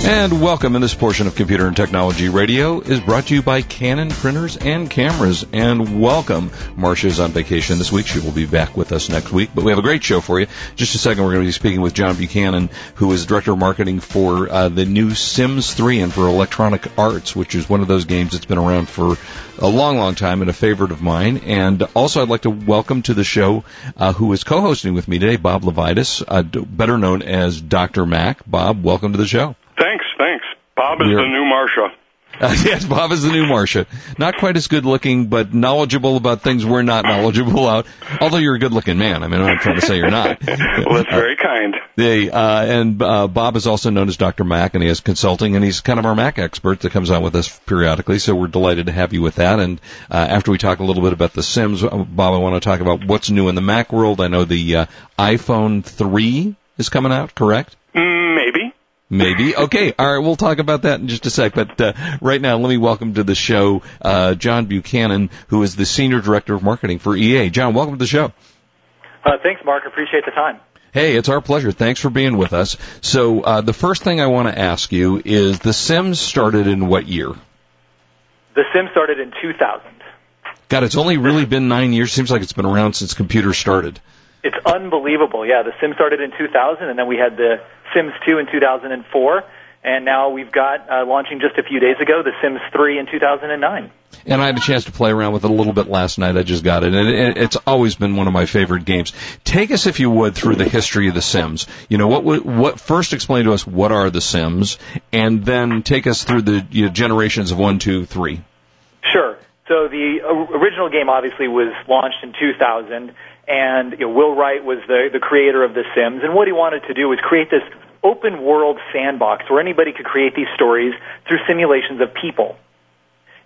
And welcome. In this portion of Computer and Technology Radio is brought to you by Canon printers and cameras. And welcome. Marcia's on vacation this week. She will be back with us next week. But we have a great show for you. Just a second, we're going to be speaking with John Buchanan, who is Director of Marketing for the new Sims 3 and for Electronic Arts, which is one of those games that's been around for a long, long time and a favorite of mine. And also I'd like to welcome to the show who is co-hosting with me today, Bob Levitas, better known as Dr. Mac. Bob, welcome to the show. Thanks. Bob is the new Marcia. Yes, Bob is the new Marcia. Not quite as good-looking, but knowledgeable about things we're not knowledgeable about, although you're a good-looking man. I mean, I'm not trying to say you're not. Well, that's very kind. Bob is also known as Dr. Mac, and he has consulting, and he's kind of our Mac expert that comes on with us periodically, so we're delighted to have you with that. And after we talk a little bit about the Sims, Bob, I want to talk about what's new in the Mac world. I know the iPhone 3 is coming out, correct? Maybe. Okay. All right. We'll talk about that in just a sec. But right now, let me welcome to the show John Buchanan, who is the Senior Director of Marketing for EA. John, welcome to the show. Thanks, Mark. Appreciate the time. Hey, it's our pleasure. Thanks for being with us. So the first thing I want to ask you is, The Sims started in what year? The Sims started in 2000. God, it's only really been 9 years. Seems like it's been around since computers started. It's unbelievable. Yeah, The Sims started in 2000, and then we had The Sims 2 in 2004, and now we've got, launching just a few days ago, The Sims 3 in 2009. And I had a chance to play around with it a little bit last night. I just got it, and it's always been one of my favorite games. Take us, if you would, through the history of The Sims. You know, what first explain to us what are The Sims, and then take us through the generations of 1, 2, 3. Sure. So the original game obviously was launched in 2000, and Will Wright was the creator of The Sims, and what he wanted to do was create this open world sandbox where anybody could create these stories through simulations of people.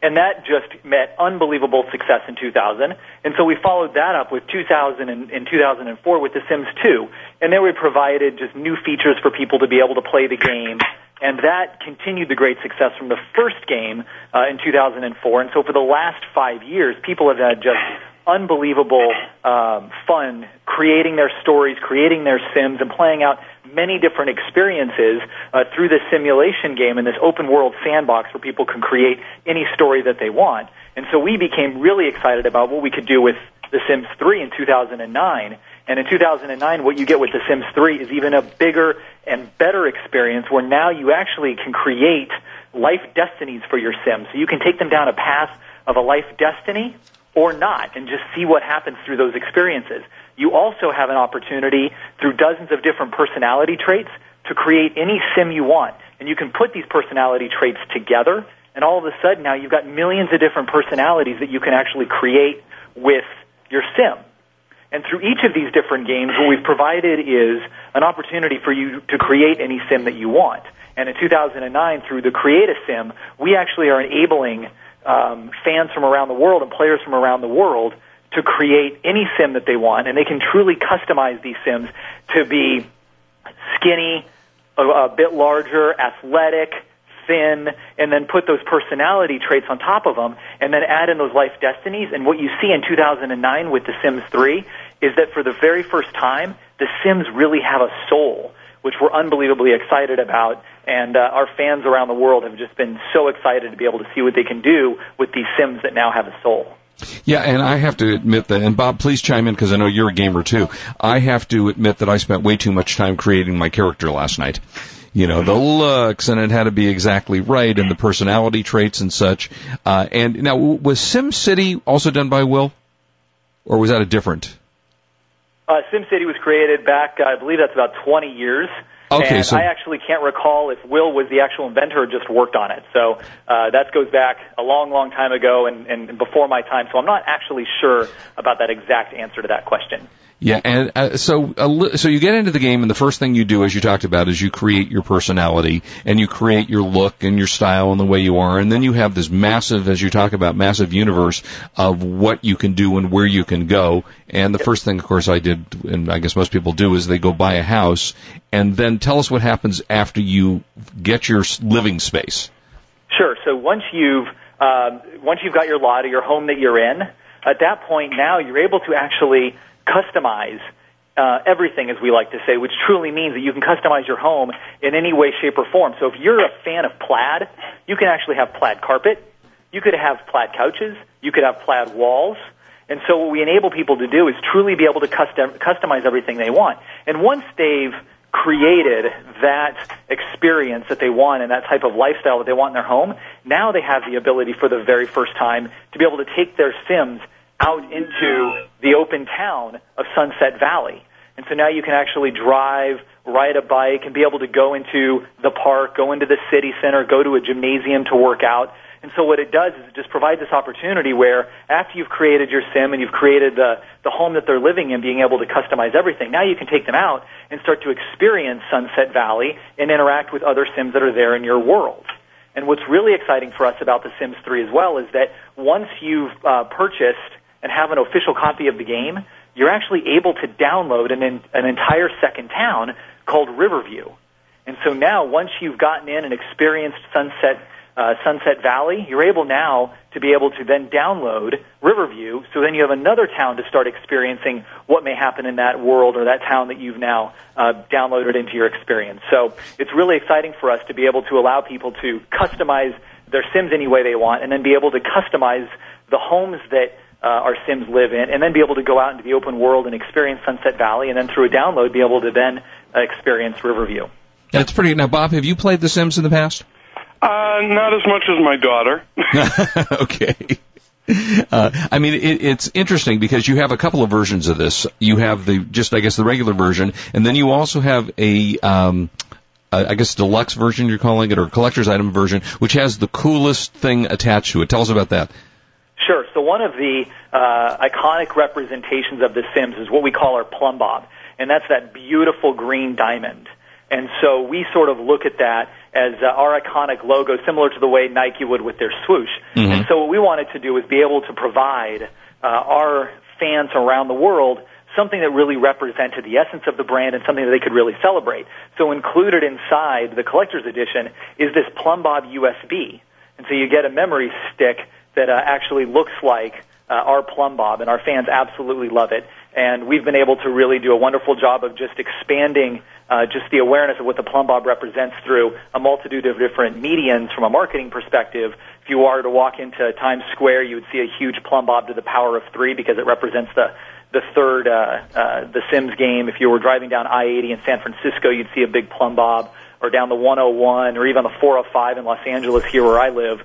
And that just met unbelievable success in 2000, and so we followed that up with 2000 and 2004 with The Sims 2, and then we provided just new features for people to be able to play the game. And that continued the great success from the first game in 2004. And so for the last 5 years, people have had just unbelievable fun creating their stories, creating their Sims, and playing out many different experiences through this simulation game in this open-world sandbox where people can create any story that they want. And so we became really excited about what we could do with The Sims 3 in 2009. And in 2009, what you get with The Sims 3 is even a bigger and better experience where now you actually can create life destinies for your Sims. So you can take them down a path of a life destiny or not and just see what happens through those experiences. You also have an opportunity through dozens of different personality traits to create any Sim you want. And you can put these personality traits together, and all of a sudden now you've got millions of different personalities that you can actually create with your Sim. And through each of these different games, what we've provided is an opportunity for you to create any Sim that you want. And in 2009, through the Create a Sim, we actually are enabling fans from around the world and players from around the world to create any Sim that they want. And they can truly customize these Sims to be skinny, a bit larger, athletic, thin, and then put those personality traits on top of them, and then add in those life destinies. And what you see in 2009 with The Sims 3 is that for the very first time, the Sims really have a soul, which we're unbelievably excited about, and our fans around the world have just been so excited to be able to see what they can do with these Sims that now have a soul. Yeah, and I have to admit that, and Bob, please chime in because I know you're a gamer too, I have to admit that I spent way too much time creating my character last night. You know, the looks, and it had to be exactly right, and the personality traits and such. And now, was SimCity also done by Will? Or was that a different? SimCity was created back, I believe that's about 20 years. Okay, and so I actually can't recall if Will was the actual inventor or just worked on it. So that goes back a long, long time ago and before my time, so I'm not actually sure about that exact answer to that question. Yeah, and so you get into the game, and the first thing you do, as you talked about, is you create your personality, and you create your look and your style and the way you are, and then you have this massive, as you talk about, massive universe of what you can do and where you can go. And the first thing, of course, I did, and I guess most people do, is they go buy a house, and then tell us what happens after you get your living space. Sure. So once you've got your lot or your home that you're in, at that point now you're able to actually customize everything, as we like to say, which truly means that you can customize your home in any way, shape, or form. So if you're a fan of plaid, you can actually have plaid carpet. You could have plaid couches. You could have plaid walls. And so what we enable people to do is truly be able to customize everything they want. And once they've created that experience that they want and that type of lifestyle that they want in their home, now they have the ability for the very first time to be able to take their Sims out into the open town of Sunset Valley. And so now you can actually drive, ride a bike, and be able to go into the park, go into the city center, go to a gymnasium to work out. And so what it does is it just provides this opportunity where after you've created your sim and you've created the home that they're living in, being able to customize everything, now you can take them out and start to experience Sunset Valley and interact with other sims that are there in your world. And what's really exciting for us about The Sims 3 as well is that once you've purchased and have an official copy of the game, you're actually able to download an entire second town called Riverview. And so now once you've gotten in and experienced Sunset Valley, you're able now to be able to then download Riverview, so then you have another town to start experiencing what may happen in that world or that town that you've now downloaded into your experience. So it's really exciting for us to be able to allow people to customize their Sims any way they want, and then be able to customize the homes that our Sims live in, and then be able to go out into the open world and experience Sunset Valley, and then through a download be able to then experience Riverview. That's pretty. Now, Bob, have you played The Sims in the past? Not as much as my daughter. Okay. I mean, it's interesting because you have a couple of versions of this. You have the regular version, and then you also have a deluxe version, you're calling it, or collector's item version, which has the coolest thing attached to it. Tell us about that. Sure. So one of the iconic representations of The Sims is what we call our plumb bob, and that's that beautiful green diamond. And so we sort of look at that as our iconic logo, similar to the way Nike would with their swoosh. Mm-hmm. And so what we wanted to do was be able to provide our fans around the world something that really represented the essence of the brand and something that they could really celebrate. So included inside the collector's edition is this plumb bob USB. And so you get a memory stick that actually looks like our plumb bob, and our fans absolutely love it. And we've been able to really do a wonderful job of just expanding just the awareness of what the plumb bob represents through a multitude of different mediums from a marketing perspective. If you are to walk into Times Square, you would see a huge plumb bob to the power of 3 because it represents the third The Sims game. If you were driving down I-80 in San Francisco, you'd see a big plumb bob, or down the 101, or even on the 405 in Los Angeles here where I live.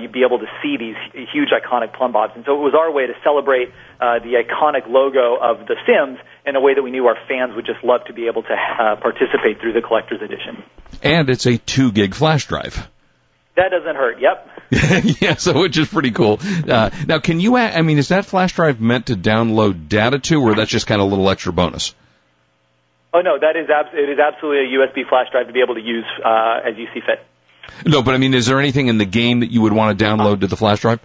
You'd be able to see these huge iconic plumb bobs. And so it was our way to celebrate the iconic logo of The Sims in a way that we knew our fans would just love to be able to participate through the collector's edition. And it's a 2-gig flash drive. That doesn't hurt, yep. Yeah, so which is pretty cool. Now, can you I mean, is that flash drive meant to download data to, or that's just kind of a little extra bonus? Oh, no, it is absolutely a USB flash drive to be able to use as you see fit. No, but I mean, is there anything in the game that you would want to download to the flash drive?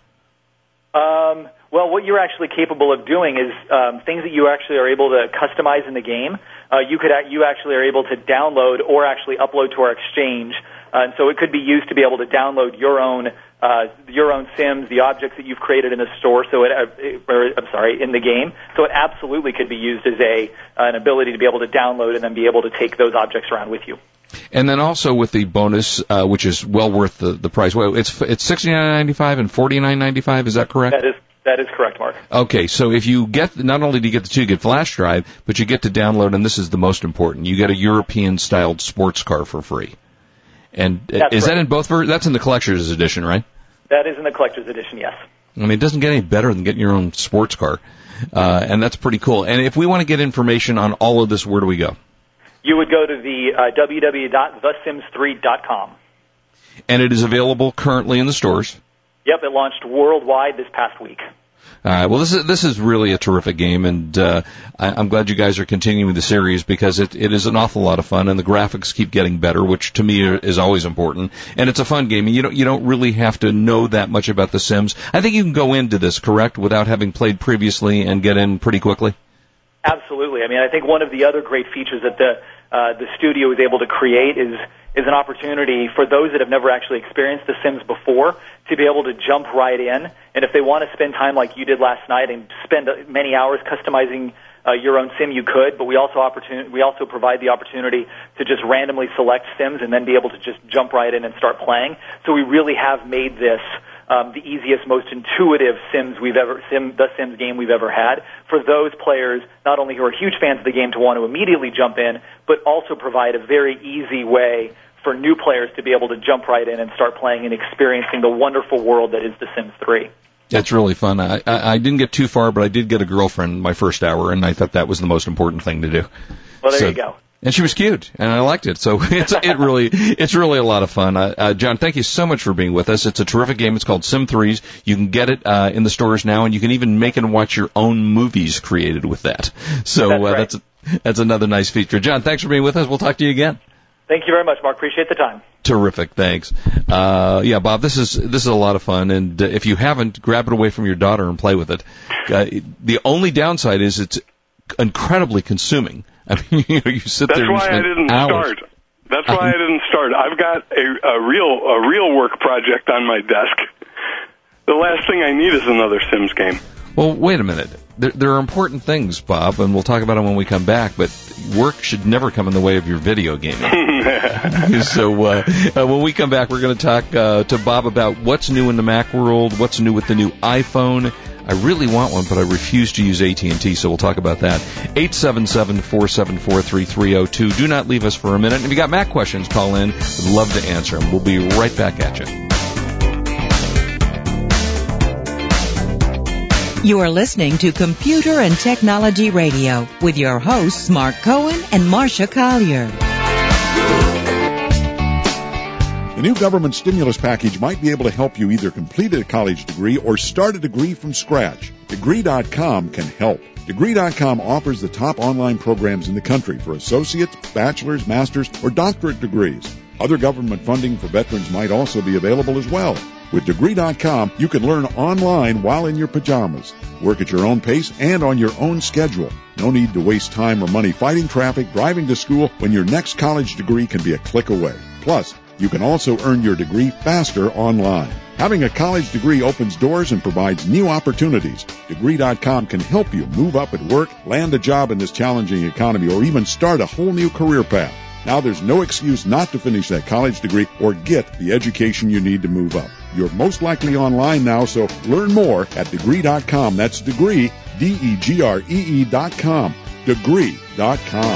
Well, what you're actually capable of doing is things that you actually are able to customize in the game. You actually are able to download or actually upload to our exchange, and so it could be used to be able to download your own Sims, the objects that you've created in the store. So in the game. So it absolutely could be used as an ability to be able to download and then be able to take those objects around with you. And then also with the bonus, which is well worth the price. Well, it's $69.95 and $49.95. Is that correct? That is correct, Mark. Okay, so if you get not only do you get the 2-gig flash drive, but you get to download, and this is the most important, you get a European-styled sports car for free. And that in both versions? That's in the collector's edition, right? That is in the collector's edition, yes. I mean, it doesn't get any better than getting your own sports car, and that's pretty cool. And if we want to get information on all of this, where do we go? You would go to the www.thesims3.com. And it is available currently in the stores? Yep, it launched worldwide this past week. Well, this is really a terrific game, and I'm glad you guys are continuing the series, because it is an awful lot of fun, and the graphics keep getting better, which to me is always important. And it's a fun game, and you don't really have to know that much about The Sims. I think you can go into this, correct, without having played previously and get in pretty quickly? Absolutely. I mean, I think one of the other great features that the studio was able to create is an opportunity for those that have never actually experienced The Sims before to be able to jump right in. And if they want to spend time like you did last night and spend many hours customizing your own sim, you could. But we also provide the opportunity to just randomly select sims and then be able to just jump right in and start playing. So we really have made this the easiest, most intuitive The Sims game we've ever had, for those players not only who are huge fans of the game to want to immediately jump in, but also provide a very easy way for new players to be able to jump right in and start playing and experiencing the wonderful world that is The Sims 3. That's really fun. I didn't get too far, but I did get a girlfriend my first hour, and I thought that was the most important thing to do. Well, there you go. And she was cute, and I liked it. So it's really a lot of fun. John, thank you so much for being with us. It's a terrific game. It's called Sim 3s. You can get it in the stores now, and you can even make and watch your own movies created with that. So that's another nice feature. John, thanks for being with us. We'll talk to you again. Thank you very much, Mark. Appreciate the time. Terrific. Thanks. Yeah, Bob, this is a lot of fun, and if you haven't, grab it away from your daughter and play with it. The only downside is it's incredibly consuming. I mean, you sit there and spend hours. That's why I didn't start. I've got a real work project on my desk. The last thing I need is another Sims game. Well, wait a minute. There are important things, Bob, and we'll talk about them when we come back, but work should never come in the way of your video gaming. So when we come back, we're going to talk to Bob about what's new in the Mac world, what's new with the new iPhone. I really want one, but I refuse to use AT&T, so we'll talk about that. 877-474-3302. Do not leave us for a minute. And if you got Mac questions, call in. We'd love to answer them. We'll be right back at you. You are listening to Computer and Technology Radio with your hosts, Mark Cohen and Marcia Collier. The new government stimulus package might be able to help you either complete a college degree or start a degree from scratch. Degree.com can help. Degree.com offers the top online programs in the country for associates, bachelor's, master's, or doctorate degrees. Other government funding for veterans might also be available as well. With Degree.com, you can learn online while in your pajamas. Work at your own pace and on your own schedule. No need to waste time or money fighting traffic, driving to school, when your next college degree can be a click away. Plus, you can also earn your degree faster online. Having a college degree opens doors and provides new opportunities. Degree.com can help you move up at work, land a job in this challenging economy, or even start a whole new career path. Now there's no excuse not to finish that college degree or get the education you need to move up. You're most likely online now, so learn more at Degree.com. That's Degree, Degree.com, Degree.com.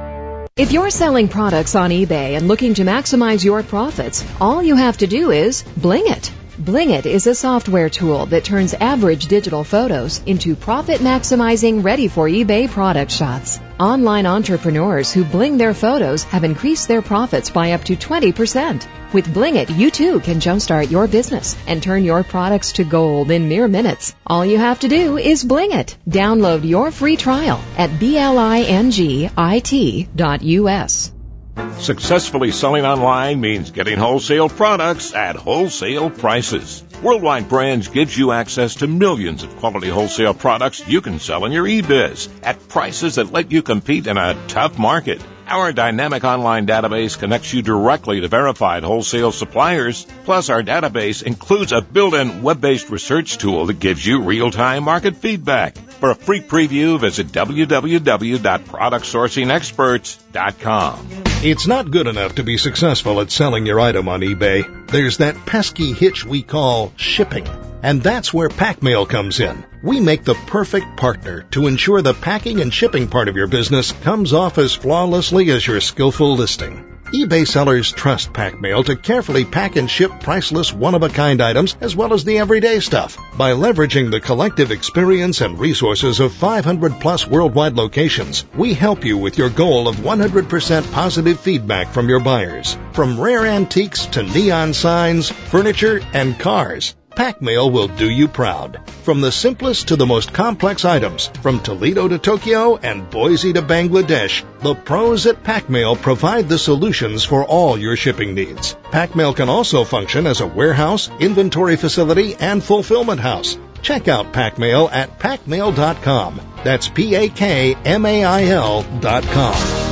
If you're selling products on eBay and looking to maximize your profits, all you have to do is bling it. Bling It is a software tool that turns average digital photos into profit-maximizing, ready-for-eBay product shots. Online entrepreneurs who bling their photos have increased their profits by up to 20%. With Bling It, you too can jumpstart your business and turn your products to gold in mere minutes. All you have to do is bling it. Download your free trial at blingit.us. Successfully selling online means getting wholesale products at wholesale prices. Worldwide Brands gives you access to millions of quality wholesale products you can sell in your eBiz at prices that let you compete in a tough market. Our dynamic online database connects you directly to verified wholesale suppliers. Plus, our database includes a built-in web-based research tool that gives you real-time market feedback. For a free preview, visit www.productsourcingexperts.com. It's not good enough to be successful at selling your item on eBay. There's that pesky hitch we call shipping. And that's where Pak Mail comes in. We make the perfect partner to ensure the packing and shipping part of your business comes off as flawlessly as your skillful listing. eBay sellers trust Pak Mail to carefully pack and ship priceless one-of-a-kind items as well as the everyday stuff by leveraging the collective experience and resources of 500-plus worldwide locations. We help you with your goal of 100% positive feedback from your buyers. From rare antiques to neon signs, furniture, and cars, Pak Mail will do you proud. From the simplest to the most complex items, from Toledo to Tokyo and Boise to Bangladesh, the pros at Pak Mail provide the solutions for all your shipping needs. Pak Mail can also function as a warehouse, inventory facility, and fulfillment house. Check out Pak Mail at pakmail.com. That's P-A-K-M-A-I-L.com.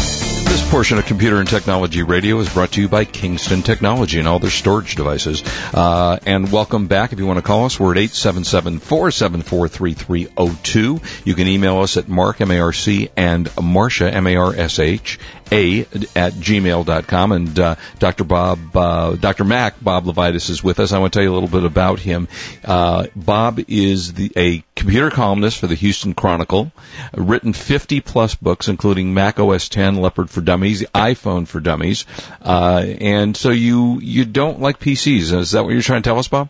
This portion of Computer and Technology Radio is brought to you by Kingston Technology and all their storage devices. And welcome back. If you want to call us, we're at 877-474-3302. You can email us at Mark, M-A-R-C, and Marcia, M-A-R-S-H-A, at gmail.com. And Dr. Mac, Bob Levitas, is with us. I want to tell you a little bit about him. Bob is a computer columnist for the Houston Chronicle, written 50-plus books, including Mac OS 10, Leopard for Dummies, iPhone for Dummies, and so you don't like PCs. Is that what you're trying to tell us, Bob?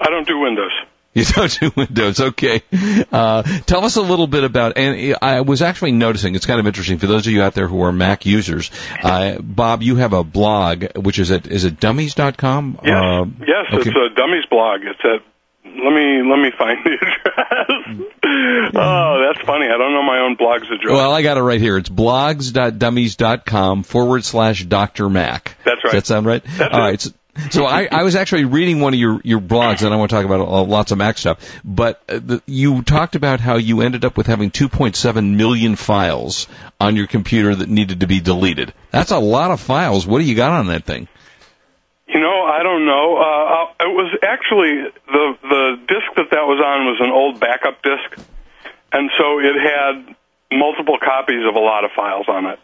I don't do Windows. You don't do Windows, okay. Tell us a little bit about, and I was actually noticing, it's kind of interesting, for those of you out there who are Mac users, Bob, you have a blog, which is at, dummies.com? Yes, okay. It's a Dummies blog. It's at Let me find the address. Oh, that's funny. I don't know my own blog's address. Well, I got it right here. It's blogs.dummies.com/Dr. Mac. That's right. Does that sound right? That's all right. So I was actually reading one of your blogs, and I want to talk about lots of Mac stuff, but you talked about how you ended up with having 2.7 million files on your computer that needed to be deleted. That's a lot of files. What do you got on that thing? You know, I don't know. It was actually the disk that was on was an old backup disk, and so it had multiple copies of a lot of files on it.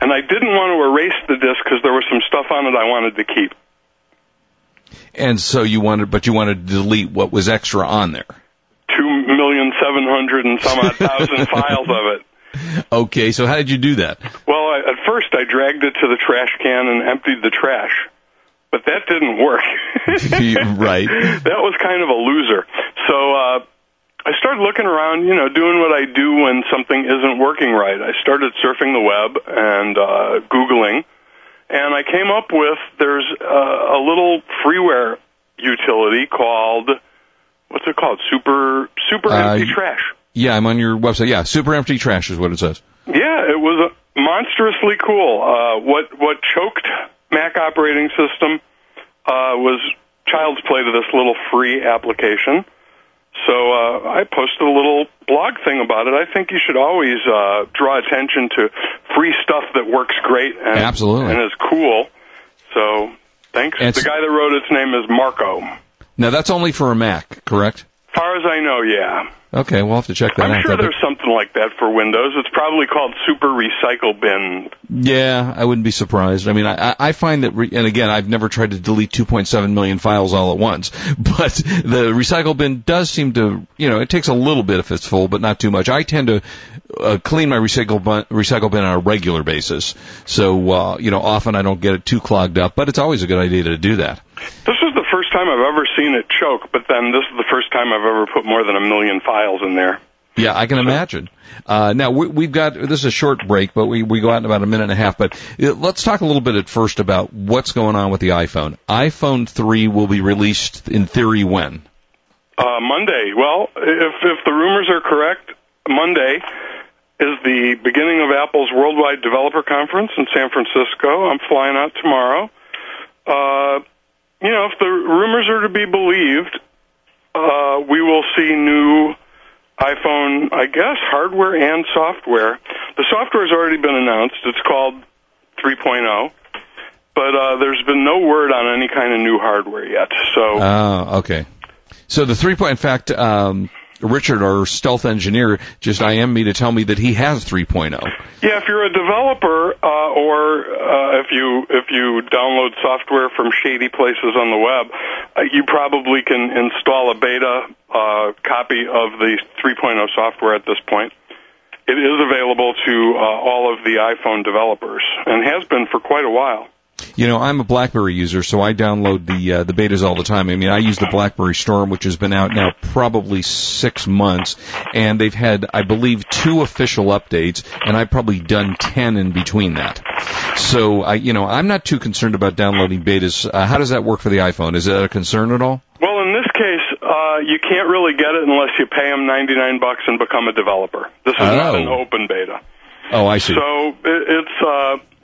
And I didn't want to erase the disk because there was some stuff on it I wanted to keep. And so you wanted to delete what was extra on there. 2,700,000 and some odd thousand files of it. Okay, so how did you do that? Well, at first I dragged it to the trash can and emptied the trash. But that didn't work. Right. That was kind of a loser. So I started looking around, you know, doing what I do when something isn't working right. I started surfing the web and Googling And I came up with, there's a little freeware utility called, what's it called? Super Empty Trash. Yeah, I'm on your website. Yeah, Super Empty Trash is what it says. Yeah, it was monstrously cool. What choked Mac operating system was child's play to this little free application. So I posted a little blog thing about it. I think you should always draw attention to free stuff that works great and, absolutely, and is cool. So thanks. It's, the guy that wrote its name is Marco. Now, that's only for a Mac, correct? As far as I know, yeah. Okay, we'll have to check that out. I'm sure there's something like that for Windows. It's probably called Super Recycle Bin. Yeah, I wouldn't be surprised. I mean, I find that, and again, I've never tried to delete 2.7 million files all at once, but the Recycle Bin does seem to, you know, it takes a little bit if it's full, but not too much. I tend to clean my Recycle Bin on a regular basis, so, you know, often I don't get it too clogged up, but it's always a good idea to do that. This is the first time I've ever seen it choke, but then this is the first time I've ever put more than a million files in there. Yeah, I can imagine. Now, we've got, this is a short break, but we go out in about a minute and a half, but let's talk a little bit at first about what's going on with the iPhone. iPhone 3 will be released, in theory, when? Monday. Well, if the rumors are correct, Monday is the beginning of Apple's Worldwide Developer Conference in San Francisco. I'm flying out tomorrow. You know, if the rumors are to be believed, we will see new iPhone, I guess, hardware and software. The software has already been announced. It's called 3.0, but there's been no word on any kind of new hardware yet. So, okay. So the 3.0, in fact, Richard, our stealth engineer, just IM'd me to tell me that he has 3.0. Yeah, if you're a developer or if you download software from shady places on the web, you probably can install a beta copy of the 3.0 software at this point. It is available to all of the iPhone developers and has been for quite a while. You know, I'm a BlackBerry user, so I download the betas all the time. I mean, I use the BlackBerry Storm, which has been out now probably 6 months, and they've had, I believe, 2 official updates, and I've probably done 10 in between that. So, you know, I'm not too concerned about downloading betas. How does that work for the iPhone? Is that a concern at all? Well, in this case, you can't really get it unless you pay them $99 and become a developer. This is not an open beta. Oh, I see. So it's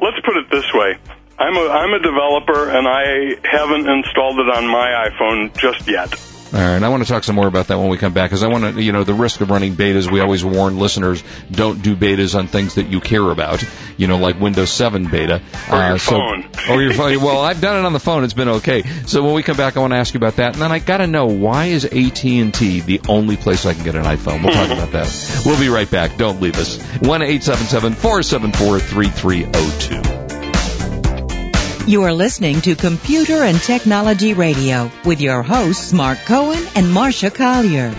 let's put it this way. I'm a developer, and I haven't installed it on my iPhone just yet. All right, and I want to talk some more about that when we come back, because I want to, you know, the risk of running betas, we always warn listeners, don't do betas on things that you care about, you know, like Windows 7 beta. Or your phone. Or your phone. Well, I've done it on the phone. It's been okay. So when we come back, I want to ask you about that. And then I got to know, why is AT&T the only place I can get an iPhone? We'll talk about that. We'll be right back. Don't leave us. 1-877-474-3302. You are listening to Computer and Technology Radio with your hosts, Mark Cohen and Marcia Collier.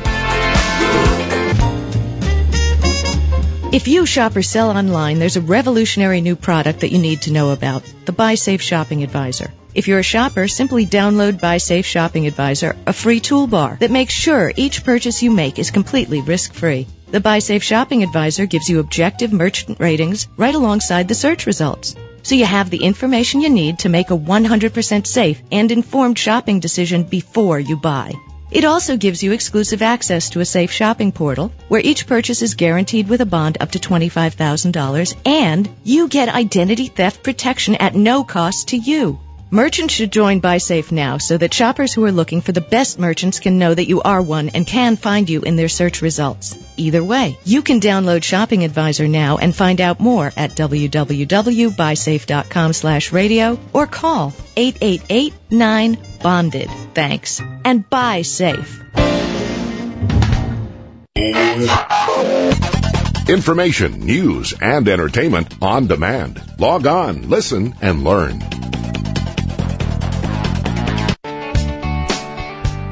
If you shop or sell online, there's a revolutionary new product that you need to know about, the BuySafe Shopping Advisor. If you're a shopper, simply download BuySafe Shopping Advisor, a free toolbar that makes sure each purchase you make is completely risk-free. The BuySafe Shopping Advisor gives you objective merchant ratings right alongside the search results, so you have the information you need to make a 100% safe and informed shopping decision before you buy. It also gives you exclusive access to a safe shopping portal where each purchase is guaranteed with a bond up to $25,000, and you get identity theft protection at no cost to you. Merchants should join BuySafe now so that shoppers who are looking for the best merchants can know that you are one and can find you in their search results. Either way, you can download Shopping Advisor now and find out more at www.buysafe.com/radio or call 888-9-BONDED. Thanks. And buy safe. Information, news, and entertainment on demand. Log on, listen, and learn.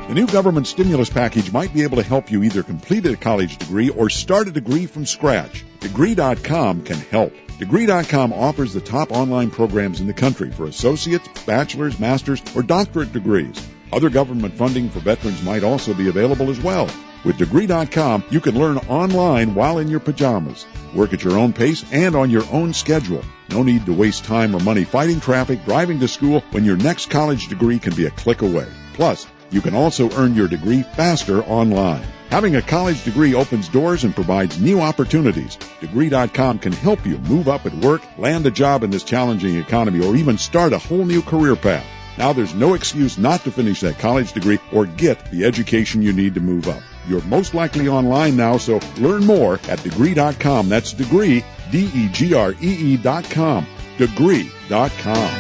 The new government stimulus package might be able to help you either complete a college degree or start a degree from scratch. Degree.com can help. Degree.com offers the top online programs in the country for associates, bachelor's, master's, or doctorate degrees. Other government funding for veterans might also be available as well. With Degree.com, you can learn online while in your pajamas. Work at your own pace and on your own schedule. No need to waste time or money fighting traffic, driving to school, when your next college degree can be a click away. Plus, you can also earn your degree faster online. Having a college degree opens doors and provides new opportunities. Degree.com can help you move up at work, land a job in this challenging economy, or even start a whole new career path. Now there's no excuse not to finish that college degree or get the education you need to move up. You're most likely online now, so learn more at Degree.com. That's Degree, Degree.com, Degree.com.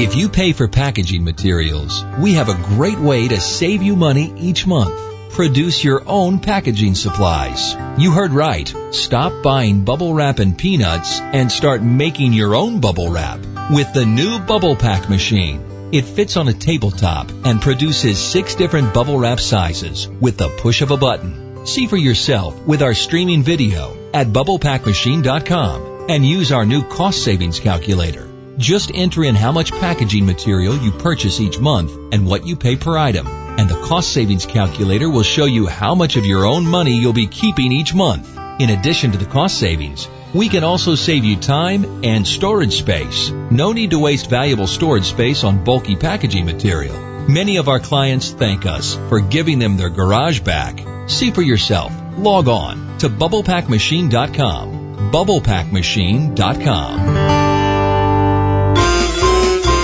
If you pay for packaging materials, we have a great way to save you money each month. Produce your own packaging supplies. You heard right. Stop buying bubble wrap and peanuts and start making your own bubble wrap with the new Bubble Pack Machine. It fits on a tabletop and produces 6 different bubble wrap sizes with the push of a button. See for yourself with our streaming video at BubblePackMachine.com and use our new cost savings calculator. Just enter in how much packaging material you purchase each month and what you pay per item, and the cost savings calculator will show you how much of your own money you'll be keeping each month. In addition to the cost savings, we can also save you time and storage space. No need to waste valuable storage space on bulky packaging material. Many of our clients thank us for giving them their garage back. See for yourself. Log on to BubblePackMachine.com, BubblePackMachine.com.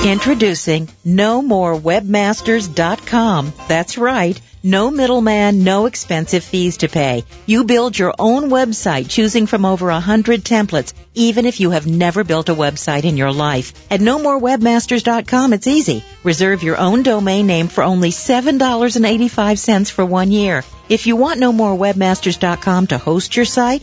Introducing NoMoreWebmasters.com. That's right. No middleman, no expensive fees to pay. You build your own website, choosing from over 100 templates, even if you have never built a website in your life. At NoMoreWebmasters.com, it's easy. Reserve your own domain name for only $7.85 for 1 year. If you want NoMoreWebmasters.com to host your site,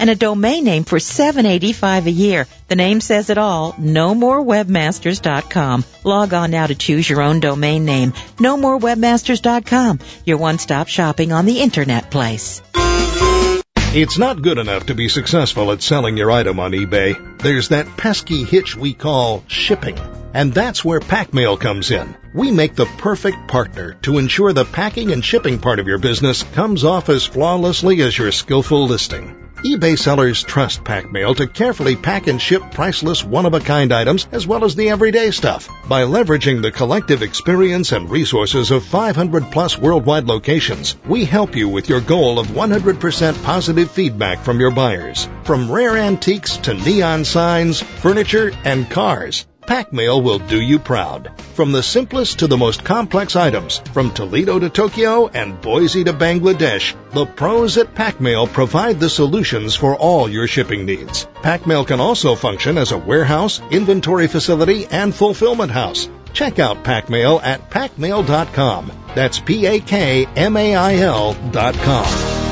and a domain name for $7.85 a year. The name says it all, NoMoreWebmasters.com. Log on now to choose your own domain name, NoMoreWebmasters.com, your one-stop shopping on the Internet place. It's not good enough to be successful at selling your item on eBay. There's that pesky hitch we call shipping. And that's where Pak Mail comes in. We make the perfect partner to ensure the packing and shipping part of your business comes off as flawlessly as your skillful listing. eBay sellers trust Pak Mail to carefully pack and ship priceless one-of-a-kind items as well as the everyday stuff. By leveraging the collective experience and resources of 500-plus worldwide locations, we help you with your goal of 100% positive feedback from your buyers. From rare antiques to neon signs, furniture, and cars, Pak Mail will do you proud. From the simplest to the most complex items, from Toledo to Tokyo and Boise to Bangladesh, the pros at Pak Mail provide the solutions for all your shipping needs. Pak Mail can also function as a warehouse, inventory facility, and fulfillment house. Check out Pak Mail at pakmail.com. That's P-A-K-M-A-I-L.com.